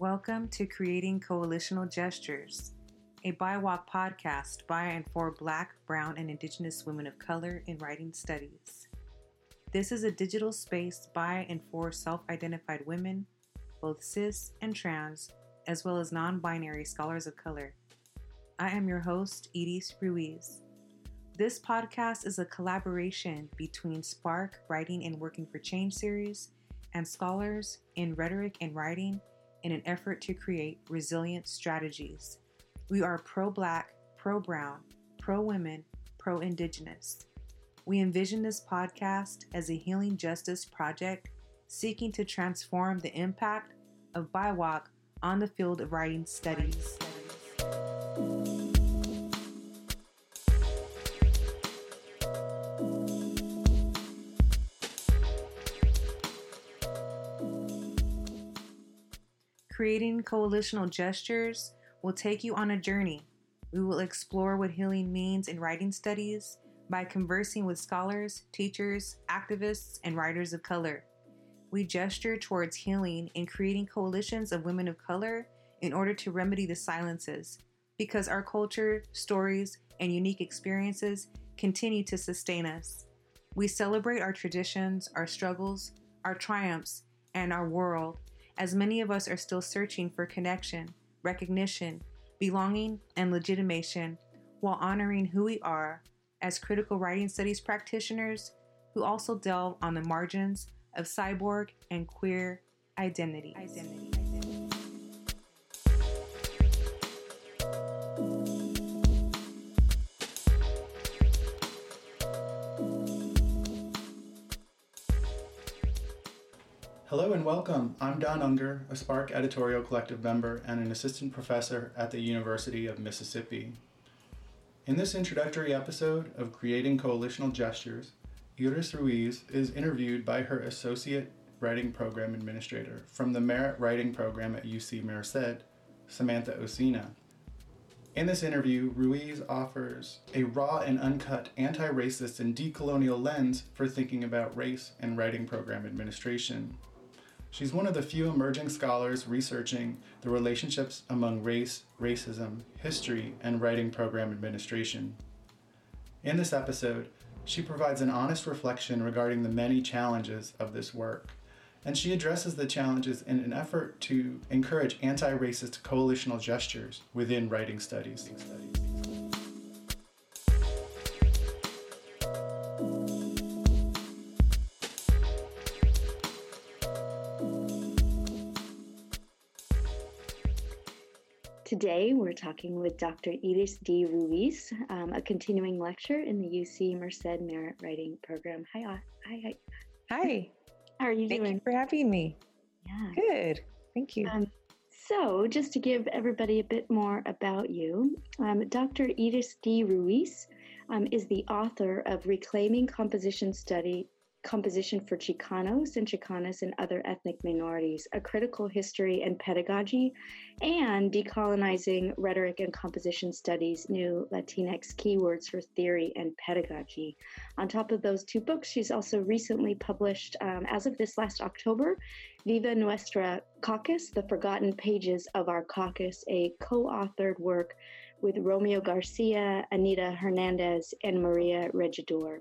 Welcome to Creating Coalitional Gestures, a BIWOC podcast by and for Black, Brown, and Indigenous women of color in writing studies. This is a digital space by and for self-identified women, both cis and trans, as well as non-binary scholars of color. I am your host, Edis Ruiz. This podcast is a collaboration between Spark Writing and Working for Change series and scholars in rhetoric and writing in an effort to create resilient strategies. We are pro-Black, pro-Brown, pro-women, pro-Indigenous. We envision this podcast as a healing justice project seeking to transform the impact of BIWOC on the field of writing studies. Creating Coalitional Gestures will take you on a journey. We will explore what healing means in writing studies by conversing with scholars, teachers, activists, and writers of color. We gesture towards healing and creating coalitions of women of color in order to remedy the silences, because our culture, stories, and unique experiences continue to sustain us. We celebrate our traditions, our struggles, our triumphs, and our world, as many of us are still searching for connection, recognition, belonging, and legitimation while honoring who we are as critical writing studies practitioners who also delve on the margins of cyborg and queer identities. Hello and welcome. I'm Don Unger, a Spark Editorial Collective member and an assistant professor at the University of Mississippi. In this introductory episode of Creating Coalitional Gestures, Iris Ruiz is interviewed by her Associate Writing Program Administrator from the Merit Writing Program at UC Merced, Samantha Ocina. In this interview, Ruiz offers a raw and uncut anti-racist and decolonial lens for thinking about race and writing program administration. She's one of the few emerging scholars researching the relationships among race, racism, history, and writing program administration. In this episode, she provides an honest reflection regarding the many challenges of this work, and she addresses the challenges in an effort to encourage anti-racist coalitional gestures within writing studies. Today, we're talking with Dr. Edis D. Ruiz, a continuing lecturer in the UC Merced Merit Writing Program. Hi. Hi. How are you doing? Thank you for having me. Yeah. Good. Thank you. So, just to give everybody a bit more about you, Dr. Edis D. Ruiz is the author of Reclaiming Composition Study, Composition for Chicanos and Chicanas and Other Ethnic Minorities, A Critical History and Pedagogy, and Decolonizing Rhetoric and Composition Studies, New Latinx Keywords for Theory and Pedagogy. On top of those two books, she's also recently published, as of this last October, Viva Nuestra Caucus, The Forgotten Pages of Our Caucus, a co-authored work with Romeo Garcia, Anita Hernandez, and Maria Regidor.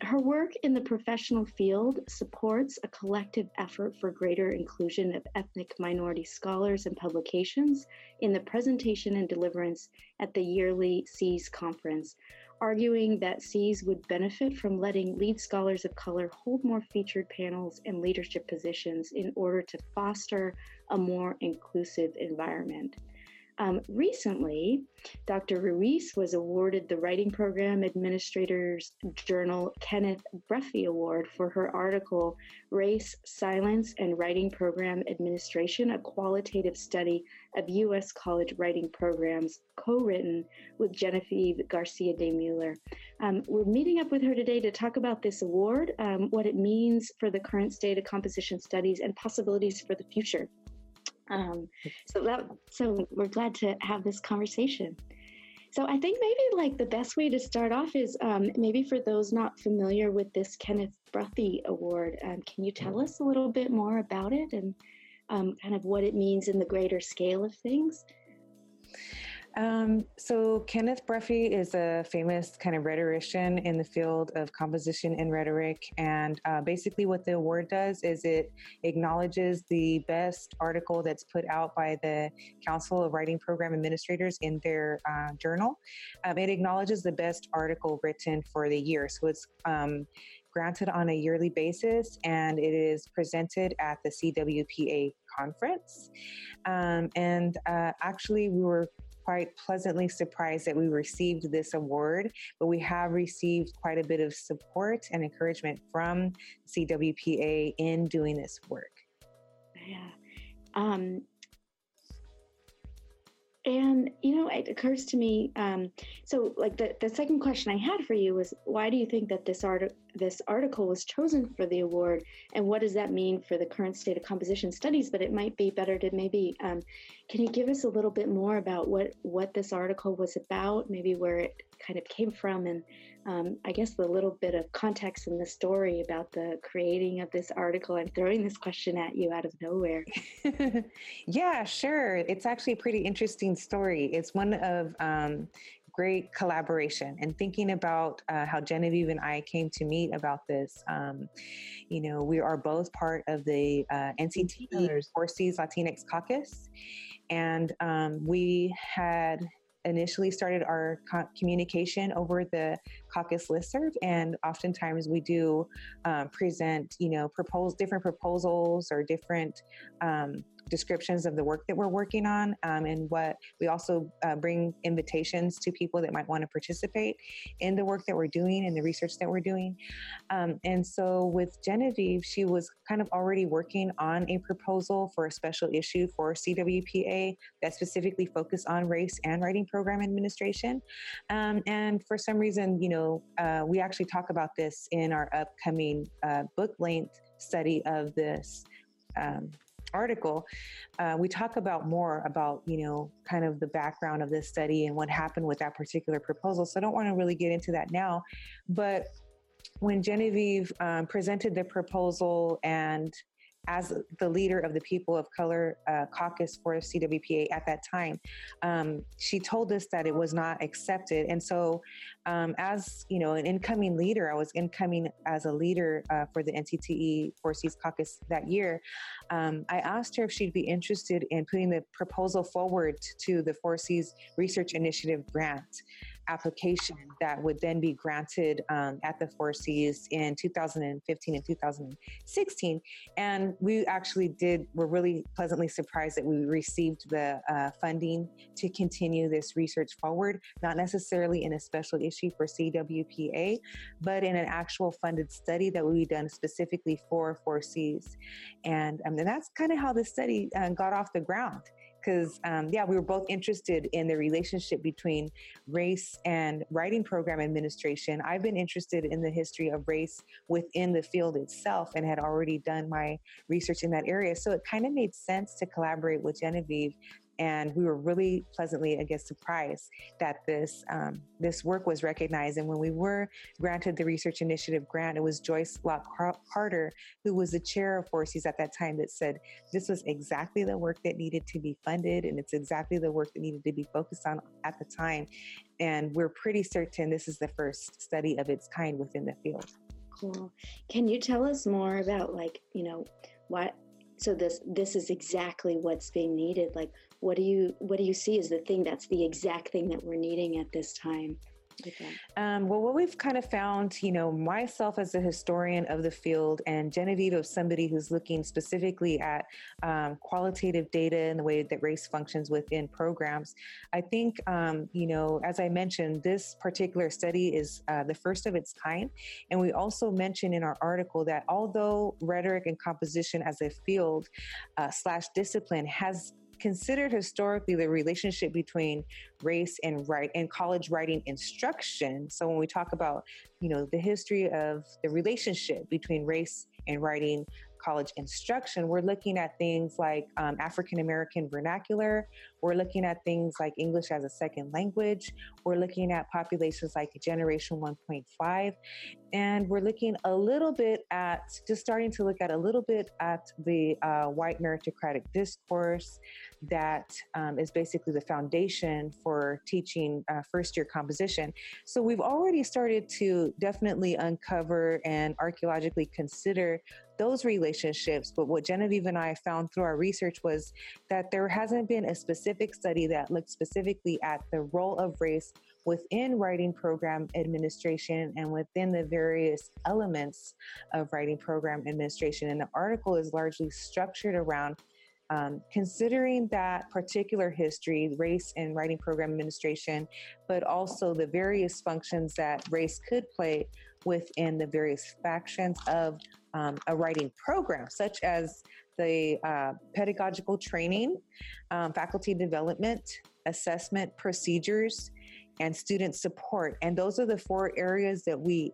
Her work in the professional field supports a collective effort for greater inclusion of ethnic minority scholars and publications in the presentation and deliverance at the yearly CES conference, arguing that CES would benefit from letting lead scholars of color hold more featured panels and leadership positions in order to foster a more inclusive environment. Recently, Dr. Ruiz was awarded the Writing Program Administrators Journal Kenneth Bruffee Award for her article, Race, Silence, and Writing Program Administration, a Qualitative Study of U.S. College Writing Programs, co-written with Genevieve Garcia de Mueller. We're meeting up with her today to talk about this award, what it means for the current state of composition studies, and possibilities for the future. So we're glad to have this conversation. So I think maybe like the best way to start off is maybe for those not familiar with this Kenneth Bruffee Award, can you tell us a little bit more about it and kind of what it means in the greater scale of things. So Kenneth Bruffee is a famous kind of rhetorician in the field of composition and rhetoric. And basically what the award does is it acknowledges the best article that's put out by the Council of Writing Program Administrators in their journal. It acknowledges the best article written for the year. So it's granted on a yearly basis, and it is presented at the CWPA conference. Actually, we were quite pleasantly surprised that we received this award, but we have received quite a bit of support and encouragement from CWPA in doing this work. Yeah. And, you know, it occurs to me, so like the second question I had for you was, why do you think that this article was chosen for the award? And what does that mean for the current state of composition studies? But it might be better to maybe, can you give us a little bit more about what this article was about, maybe where it kind of came from, and I guess the little bit of context in the story about the creating of this article? I'm throwing this question at you out of nowhere. Yeah, sure. It's actually a pretty interesting story. It's one of great collaboration and thinking about how Genevieve and I came to meet about this. You know, we are both part of the NCTE 4Cs Latinx Caucus, and we had initially started our communication over the caucus listserv, and oftentimes we do present, you know, different proposals or different descriptions of the work that we're working on, and what we also bring invitations to people that might want to participate in the work that we're doing and the research that we're doing. And so with Genevieve, she was kind of already working on a proposal for a special issue for CWPA that specifically focused on race and writing program administration. And for some reason, you know, we actually talk about this in our upcoming book-length study of this article. We talk about more about, you know, kind of the background of this study and what happened with that particular proposal. So I don't want to really get into that now, but when Genevieve presented the proposal, and as the leader of the People of Color Caucus for CWPA at that time, she told us that it was not accepted. And so as, you know, an incoming leader, I was incoming as a leader for the NCTE 4Cs Caucus that year. I asked her if she'd be interested in putting the proposal forward to the 4Cs Research Initiative grant application that would then be granted at the 4Cs in 2015 and 2016. And we actually were really pleasantly surprised that we received the funding to continue this research forward, not necessarily in a special issue for CWPA, but in an actual funded study that will be done specifically for 4Cs. And that's kind of how the study got off the ground. Because, we were both interested in the relationship between race and writing program administration. I've been interested in the history of race within the field itself and had already done my research in that area. So it kind of made sense to collaborate with Genevieve. And we were really pleasantly, I guess, surprised that this work was recognized. And when we were granted the Research Initiative grant, it was Joyce Lockhart Carter, who was the chair of 4Cs at that time, that said this was exactly the work that needed to be funded, and it's exactly the work that needed to be focused on at the time. And we're pretty certain this is the first study of its kind within the field. Cool. Can you tell us more about, like, you know, what? So this is exactly what's being needed. Like, what do you see as the thing that's the exact thing that we're needing at this time? What we've kind of found, you know, myself as a historian of the field, and Genevieve of somebody who's looking specifically at qualitative data and the way that race functions within programs. I think, you know, as I mentioned, this particular study is the first of its kind. And we also mentioned in our article that although rhetoric and composition as a field / discipline has considered historically the relationship between race and college writing instruction. So when we talk about, you know, the history of the relationship between race and writing college instruction, we're looking at things like African-American vernacular. We're looking at things like English as a second language. We're looking at populations like Generation 1.5. And we're looking a little bit at, just starting to look at a little bit at the white meritocratic discourse that is basically the foundation for teaching first-year composition. So we've already started to definitely uncover and archaeologically consider those relationships. But what Genevieve and I found through our research was that there hasn't been a specific study that looked specifically at the role of race within writing program administration and within the various elements of writing program administration. And the article is largely structured around considering that particular history, race and writing program administration, but also the various functions that race could play within the various factions of a writing program, such as the pedagogical training, faculty development, assessment procedures, and student support. And those are the four areas that we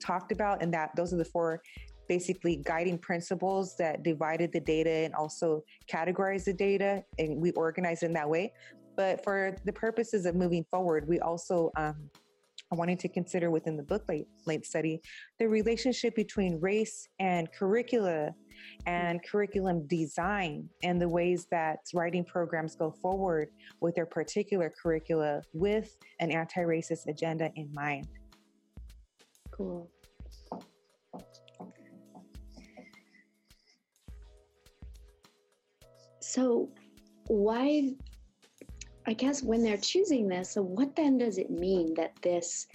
talked about, and that those are the four basically guiding principles that divided the data and also categorized the data, and we organized in that way. But for the purposes of moving forward, we also wanted to consider within the booklet study the relationship between race and curricula and curriculum design and the ways that writing programs go forward with their particular curricula with an anti-racist agenda in mind. Cool. So why, I guess when they're choosing this, so what then does it mean that this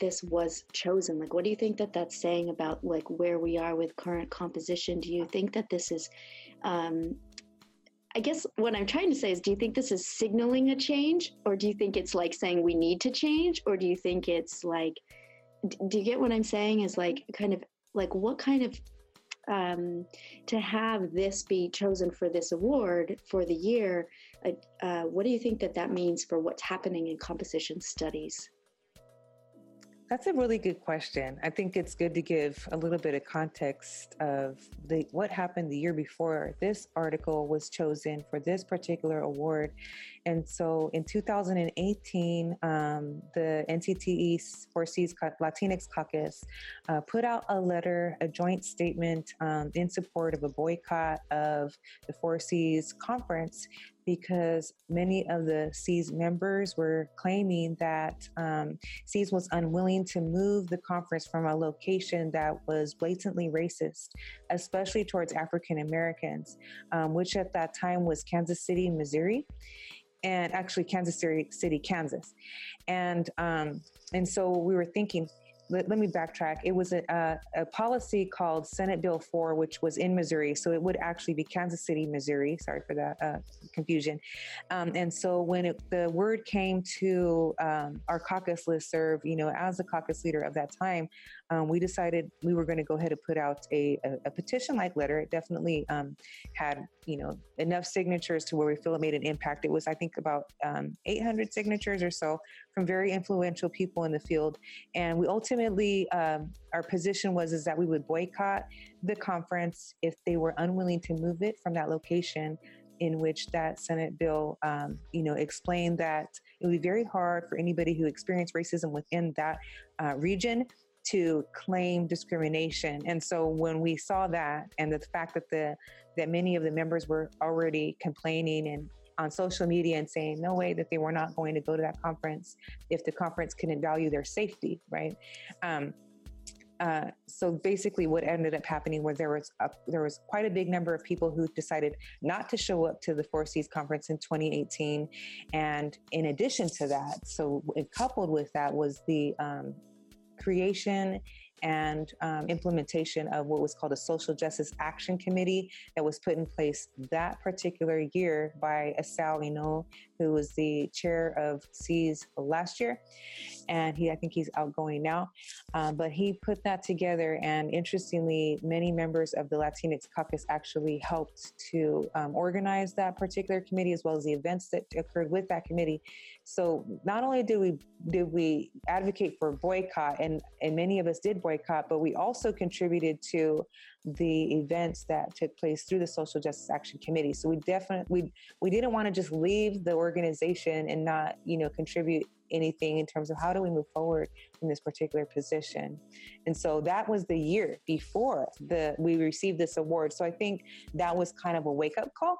this was chosen? Like, what do you think that that's saying about like where we are with current composition? Do you think that this is, I guess what I'm trying to say is, do you think this is signaling a change, or do you think it's like saying we need to change, or do you think it's like, do you get what I'm saying? Is like kind of like what kind of to have this be chosen for this award for the year, what do you think that that means for what's happening in composition studies? That's a really good question. I think it's good to give a little bit of context of what happened the year before this article was chosen for this particular award. And so in 2018, the NCTE 4Cs Latinx Caucus put out a letter, a joint statement in support of a boycott of the 4Cs conference, because many of the Cs members were claiming that Cs was unwilling to move the conference from a location that was blatantly racist, especially towards African Americans, which at that time was Kansas City, Missouri, and actually Kansas City, Kansas. And so we were thinking, let me backtrack. It was a policy called Senate Bill 4, which was in Missouri. So it would actually be Kansas City, Missouri. Sorry for that confusion. And so when the word came to our caucus listserv, you know, as the caucus leader of that time, we decided we were going to go ahead and put out a petition-like letter. It definitely had, you know, enough signatures to where we feel it made an impact. It was, I think, about 800 signatures or so from very influential people in the field. And we ultimately, our position was that we would boycott the conference if they were unwilling to move it from that location in which that Senate bill, you know, explained that it would be very hard for anybody who experienced racism within that region to claim discrimination. And so when we saw that, and the fact that that many of the members were already complaining and on social media and saying no way that they were not going to go to that conference if the conference couldn't value their safety, right? So basically what ended up happening was there was quite a big number of people who decided not to show up to the 4Cs conference in 2018. And in addition to that, so coupled with that was the creation and implementation of what was called a Social Justice Action Committee that was put in place that particular year by Esau Lino, who was the chair of Cs last year. And I think he's outgoing now, but he put that together. And interestingly, many members of the Latinx Caucus actually helped to organize that particular committee, as well as the events that occurred with that committee. So not only did we advocate for boycott, and many of us did boycott, but we also contributed to the events that took place through the Social Justice Action Committee. So we didn't want to just leave the organization and not, you know, contribute anything in terms of how do we move forward in this particular position. And so that was the year before we received this award. So I think that was kind of a wake-up call,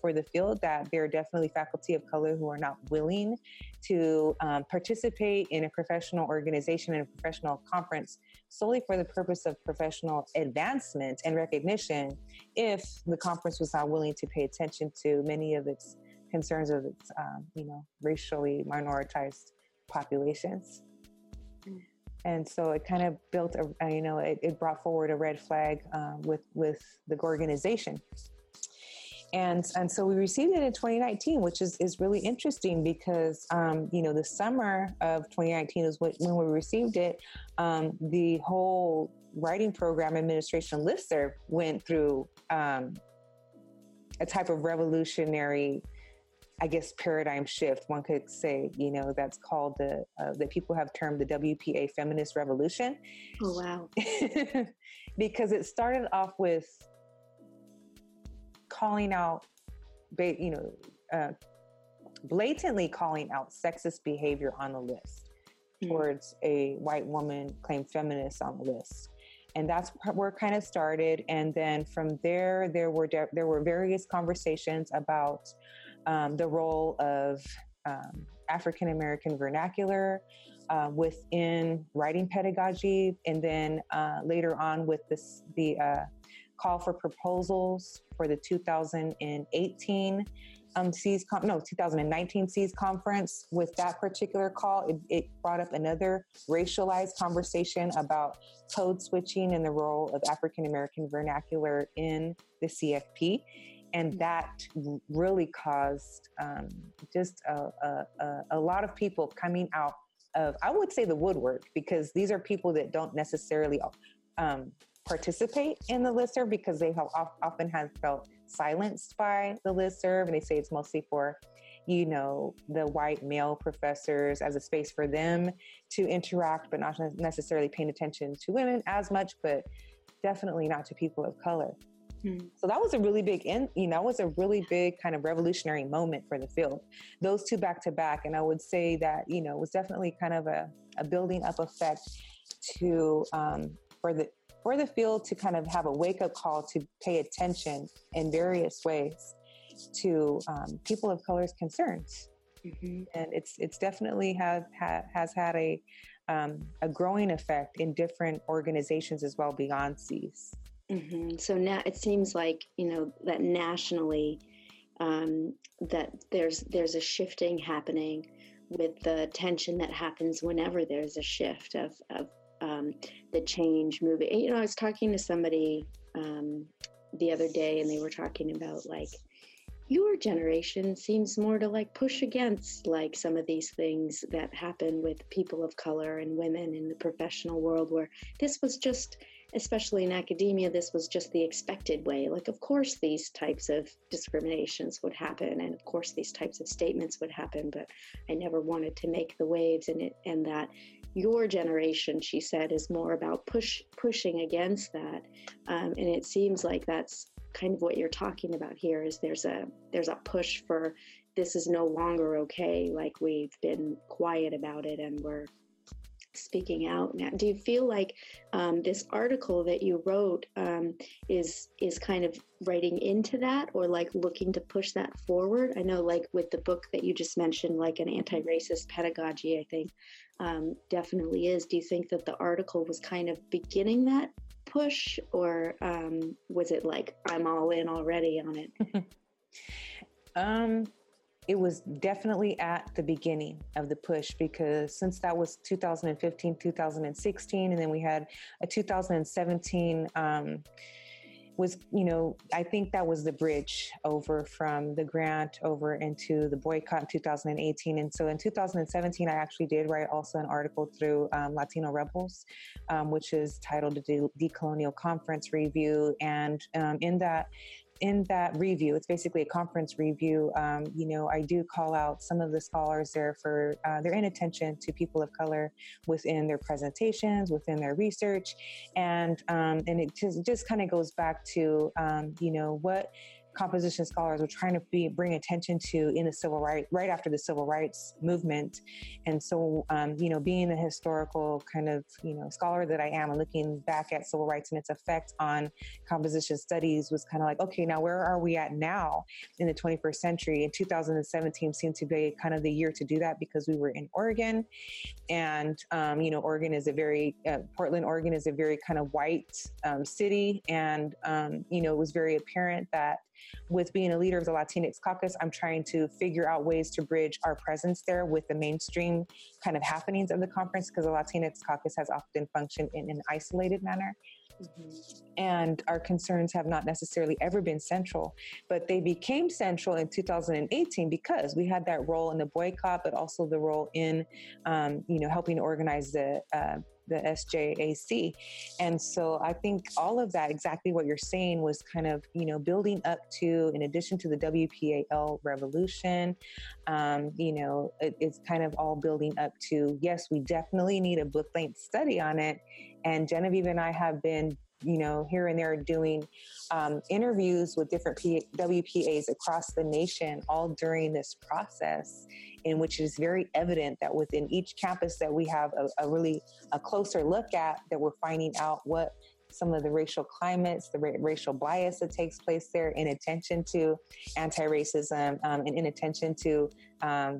for the field, that there are definitely faculty of color who are not willing to participate in a professional organization and a professional conference solely for the purpose of professional advancement and recognition if the conference was not willing to pay attention to many of its concerns of its, racially minoritized populations. And so it kind of built it brought forward a red flag with the organization. And so we received it in 2019, which is really interesting because, the summer of 2019 is when we received it. The whole Writing Program Administration listserv went through a type of revolutionary, I guess, paradigm shift, one could say, that's called that people have termed the WPA feminist revolution. Oh, wow. Because it started off with blatantly calling out sexist behavior on the list towards a white woman claimed feminist on the list. And that's where it kind of started. And then from there, there were various conversations about the role of African-American vernacular within writing pedagogy. And then later on with the call for proposals for the 2019 CES conference. With that particular call, it brought up another racialized conversation about code switching and the role of African-American vernacular in the CFP. And that really caused just a lot of people coming out of, I would say, the woodwork, because these are people that don't necessarily participate in the listserv because they have often have felt silenced by the listserv, and they say it's mostly for, the white male professors as a space for them to interact, but not necessarily paying attention to women as much, but definitely not to people of color. So that was a really big, kind of revolutionary moment for the field. Those two back to back. And I would say that, it was definitely kind of a building up effect to, for the field to kind of have a wake up call to pay attention in various ways to people of color's concerns. Mm-hmm. And it's definitely has had a growing effect in different organizations as well beyond CES. Mm-hmm. So now it seems like, that nationally, that there's a shifting happening with the tension that happens whenever there's a shift of the change moving. And, I was talking to somebody the other day, and they were talking about your generation seems more to push against some of these things that happen with people of color and women in the professional world, where this was just, especially in academia, this was just the expected way. Of course, these types of discriminations would happen, and of course, these types of statements would happen, but I never wanted to make the waves. And that your generation, she said, is more about pushing against that. And it seems like that's kind of what you're talking about here, is there's a push for this is no longer okay. We've been quiet about it and we're speaking out now. Do you feel like this article that you wrote is kind of writing into that, or looking to push that forward? I know with the book that you just mentioned, an anti-racist pedagogy, I think definitely is. Do you think that the article was kind of beginning that push, or was it I'm all in already on it? It was definitely at the beginning of the push, because since that was 2015, 2016, and then we had a 2017 I think that was the bridge over from the grant over into the boycott in 2018. And so in 2017, I actually did write also an article through Latino Rebels, which is titled The Decolonial Conference Review. And in that review, it's basically a conference review. I do call out some of the scholars there for their inattention to people of color within their presentations, within their research, and it just kind of goes back to what composition scholars were trying to bring attention to in the civil rights, right after the civil rights movement. And so, being the historical kind of, scholar that I am, and looking back at civil rights and its effect on composition studies was kind of like, okay, now where are we at now in the 21st century? And 2017 seemed to be kind of the year to do that because we were in Oregon. And, Oregon is a very, Portland, Oregon is a very kind of white city. And, it was very apparent that with being a leader of the Latinx Caucus, I'm trying to figure out ways to bridge our presence there with the mainstream kind of happenings of the conference, because the Latinx Caucus has often functioned in an isolated manner. Mm-hmm. And our concerns have not necessarily ever been central, but they became central in 2018 because we had that role in the boycott, but also the role in, helping organize the SJAC. And so I think all of that, exactly what you're saying, was kind of, building up to, in addition to the WPAL revolution, it's kind of all building up to, yes, we definitely need a book length study on it. And Genevieve and I have been, here and there doing interviews with different WPAs across the nation all during this process, in which it is very evident that within each campus that we have a really closer look at, that we're finding out what some of the racial climates, the racial bias that takes place there, in attention to anti-racism and in attention to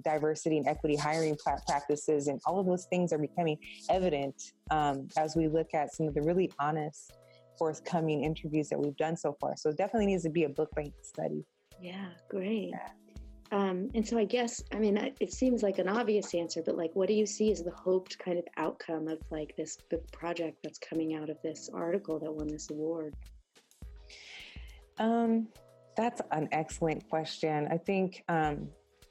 diversity and equity hiring practices. And all of those things are becoming evident as we look at some of the really honest, forthcoming interviews that we've done so far. So it definitely needs to be a book-length study. Yeah, great. Yeah. And so I guess, it seems like an obvious answer, but like, what do you see as the hoped kind of outcome of like this big project that's coming out of this article that won this award? That's an excellent question. I think,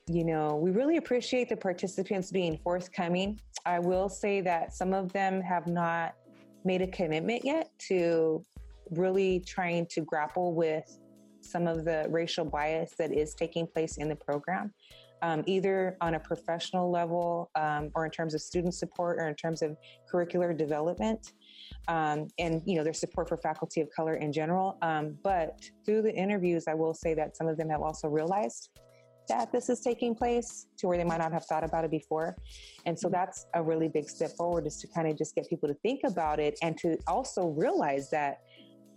we really appreciate the participants being forthcoming. I will say that some of them have not made a commitment yet to really trying to grapple with some of the racial bias that is taking place in the program, either on a professional level or in terms of student support or in terms of curricular development and their support for faculty of color in general. But through the interviews, I will say that some of them have also realized that this is taking place, to where they might not have thought about it before. And so that's a really big step forward, is to kind of just get people to think about it and to also realize that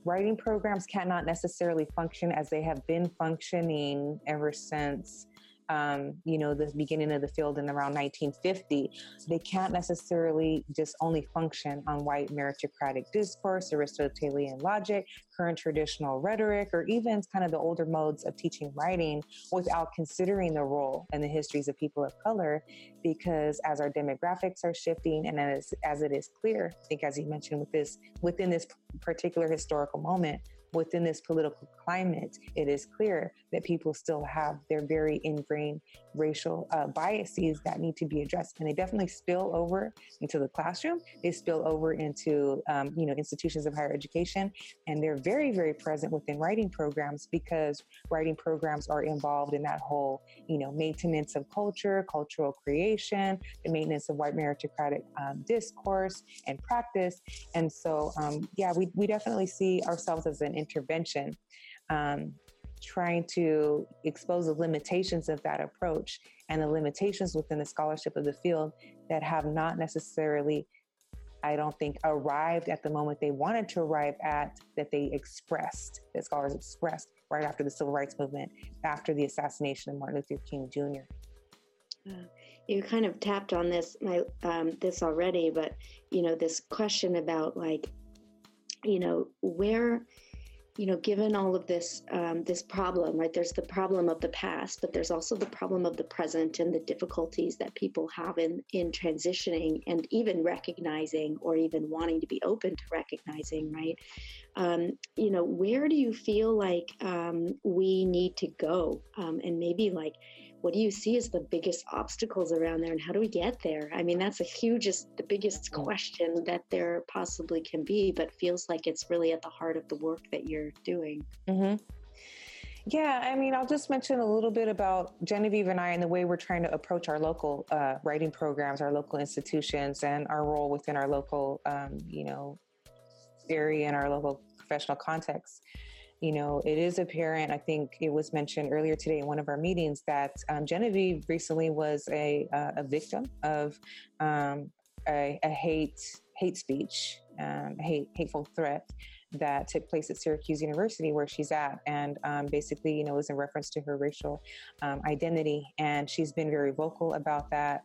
writing programs cannot necessarily function as they have been functioning ever since, the beginning of the field in around 1950. They can't necessarily just only function on white meritocratic discourse, Aristotelian logic, current traditional rhetoric, or even kind of the older modes of teaching writing without considering the role and the histories of people of color, because as our demographics are shifting and as it is clear, I think, as you mentioned, within this particular historical moment, within this political climate, it is clear that people still have their very ingrained racial biases that need to be addressed. And they definitely spill over into the classroom. They spill over into, institutions of higher education. And they're very, very present within writing programs, because writing programs are involved in that whole, maintenance of culture, cultural creation, the maintenance of white meritocratic discourse and practice. And so, we definitely see ourselves as an intervention, trying to expose the limitations of that approach and the limitations within the scholarship of the field that have not necessarily, I don't think, arrived at the moment they wanted to arrive at, that scholars expressed right after the civil rights movement, after the assassination of Martin Luther King Jr. You kind of tapped on this already, but, this question about like, where, given all of this, this problem, right, there's the problem of the past, but there's also the problem of the present and the difficulties that people have in transitioning and even recognizing, or even wanting to be open to recognizing, right? Where do you feel like we need to go? And maybe like, what do you see as the biggest obstacles around there, and how do we get there? I mean, that's the biggest question that there possibly can be, but feels like it's really at the heart of the work that you're doing. Mm-hmm. Yeah, I'll just mention a little bit about Genevieve and I and the way we're trying to approach our local writing programs, our local institutions, and our role within our local, area and our local professional context. you know, it is apparent, I think it was mentioned earlier today in one of our meetings, that Genevieve recently was a victim of a hate speech, hateful threat that took place at Syracuse University, where she's at, and basically, you know, is in reference to her racial identity, and she's been very vocal about that,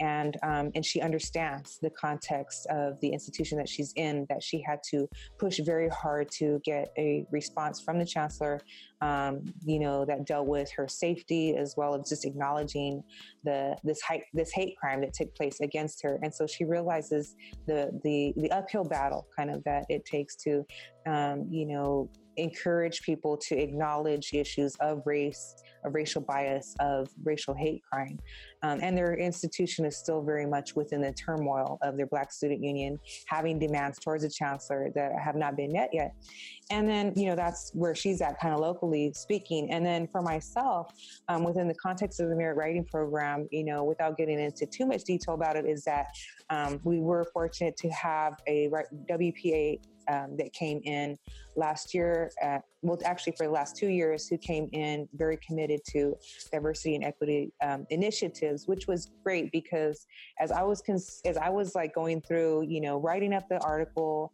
and she understands the context of the institution that she's in, that she had to push very hard to get a response from the chancellor, you know, that dealt with her safety as well as just acknowledging this hate crime that took place against her, and so she realizes the uphill battle kind of that it takes to you know, encourage people to acknowledge issues of race, of racial bias, of racial hate crime. And their institution is still very much within the turmoil of their Black Student Union, having demands towards the chancellor that have not been met yet. And then, you know, that's where she's at kind of locally speaking. And then for myself, within the context of the Merit Writing Program, you know, without getting into too much detail about it, is that we were fortunate to have a WPA that came in last year, well, actually for the last 2 years, who came in very committed to diversity and equity initiatives, which was great because as I was like going through, you know, writing up the article,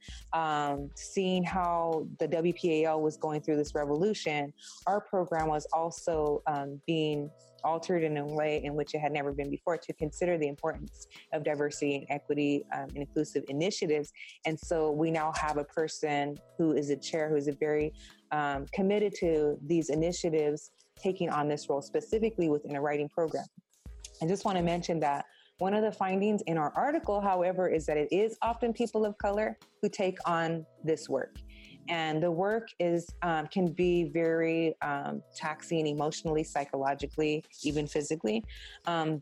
seeing how the WPAL was going through this revolution, our program was also being altered in a way in which it had never been before to consider the importance of diversity and equity and inclusive initiatives. And so we now have a person who is a chair, who is a very committed to these initiatives, taking on this role specifically within a writing program. I just want to mention that one of the findings in our article, however, is that it is often people of color who take on this work. And the work is can be very taxing emotionally, psychologically, even physically. The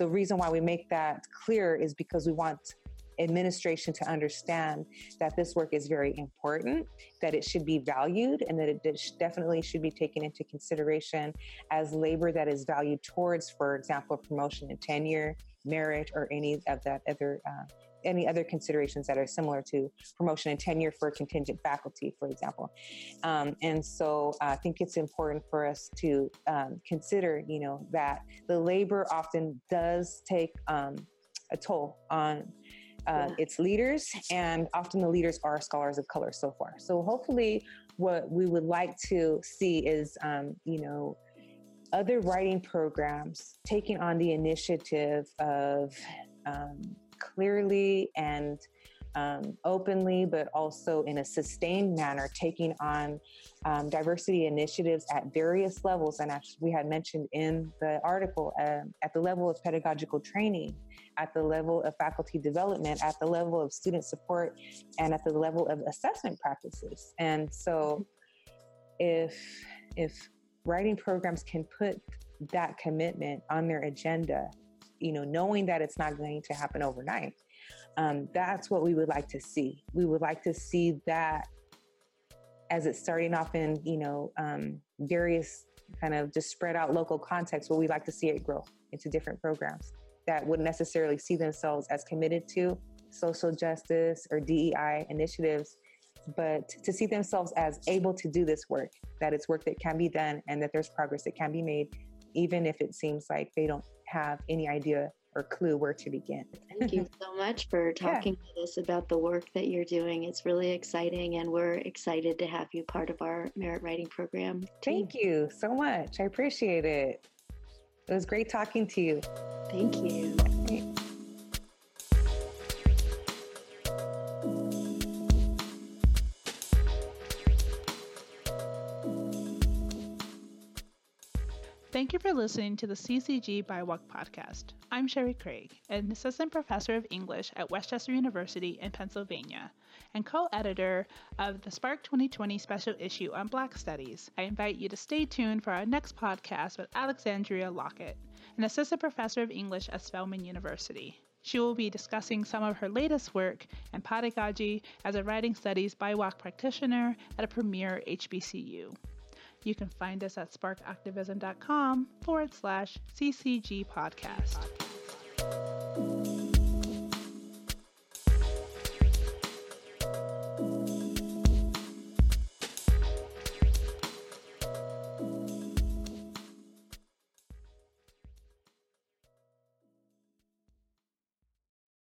reason why we make that clear is because we want administration to understand that this work is very important, that it should be valued, and that it definitely should be taken into consideration as labor that is valued towards, for example, promotion and tenure, merit, or any of that other any other considerations that are similar to promotion and tenure for contingent faculty, for example. And so I think it's important for us to consider, you know, that the labor often does take a toll on its leaders, and often the leaders are scholars of color so far. So hopefully what we would like to see is, you know, other writing programs taking on the initiative of clearly and openly, but also in a sustained manner, taking on diversity initiatives at various levels. And actually, we had mentioned in the article at the level of pedagogical training, at the level of faculty development, at the level of student support, and at the level of assessment practices. And so if writing programs can put that commitment on their agenda, you know, knowing that it's not going to happen overnight. That's what we would like to see. We would like to see that as it's starting off in, you know, various kind of just spread out local contexts, but we'd like to see it grow into different programs that wouldn't necessarily see themselves as committed to social justice or DEI initiatives, but to see themselves as able to do this work, that it's work that can be done and that there's progress that can be made, even if it seems like they don't have any idea or clue where to begin. Thank you so much for talking to us about the work that you're doing. It's really exciting, and we're excited to have you part of our Merit Writing Program. Thank you so much. I appreciate it. It was great talking to you. Thank you. Thank you for listening to the CCG BIWOC podcast. I'm Sherry Craig, an assistant professor of English at Westchester University in Pennsylvania and co-editor of the Spark 2020 special issue on Black Studies. I invite you to stay tuned for our next podcast with Alexandria Lockett, an assistant professor of English at Spelman University. She will be discussing some of her latest work and pedagogy as a writing studies BIWOC practitioner at a premier HBCU. You can find us at sparkactivism.com/CCG podcast.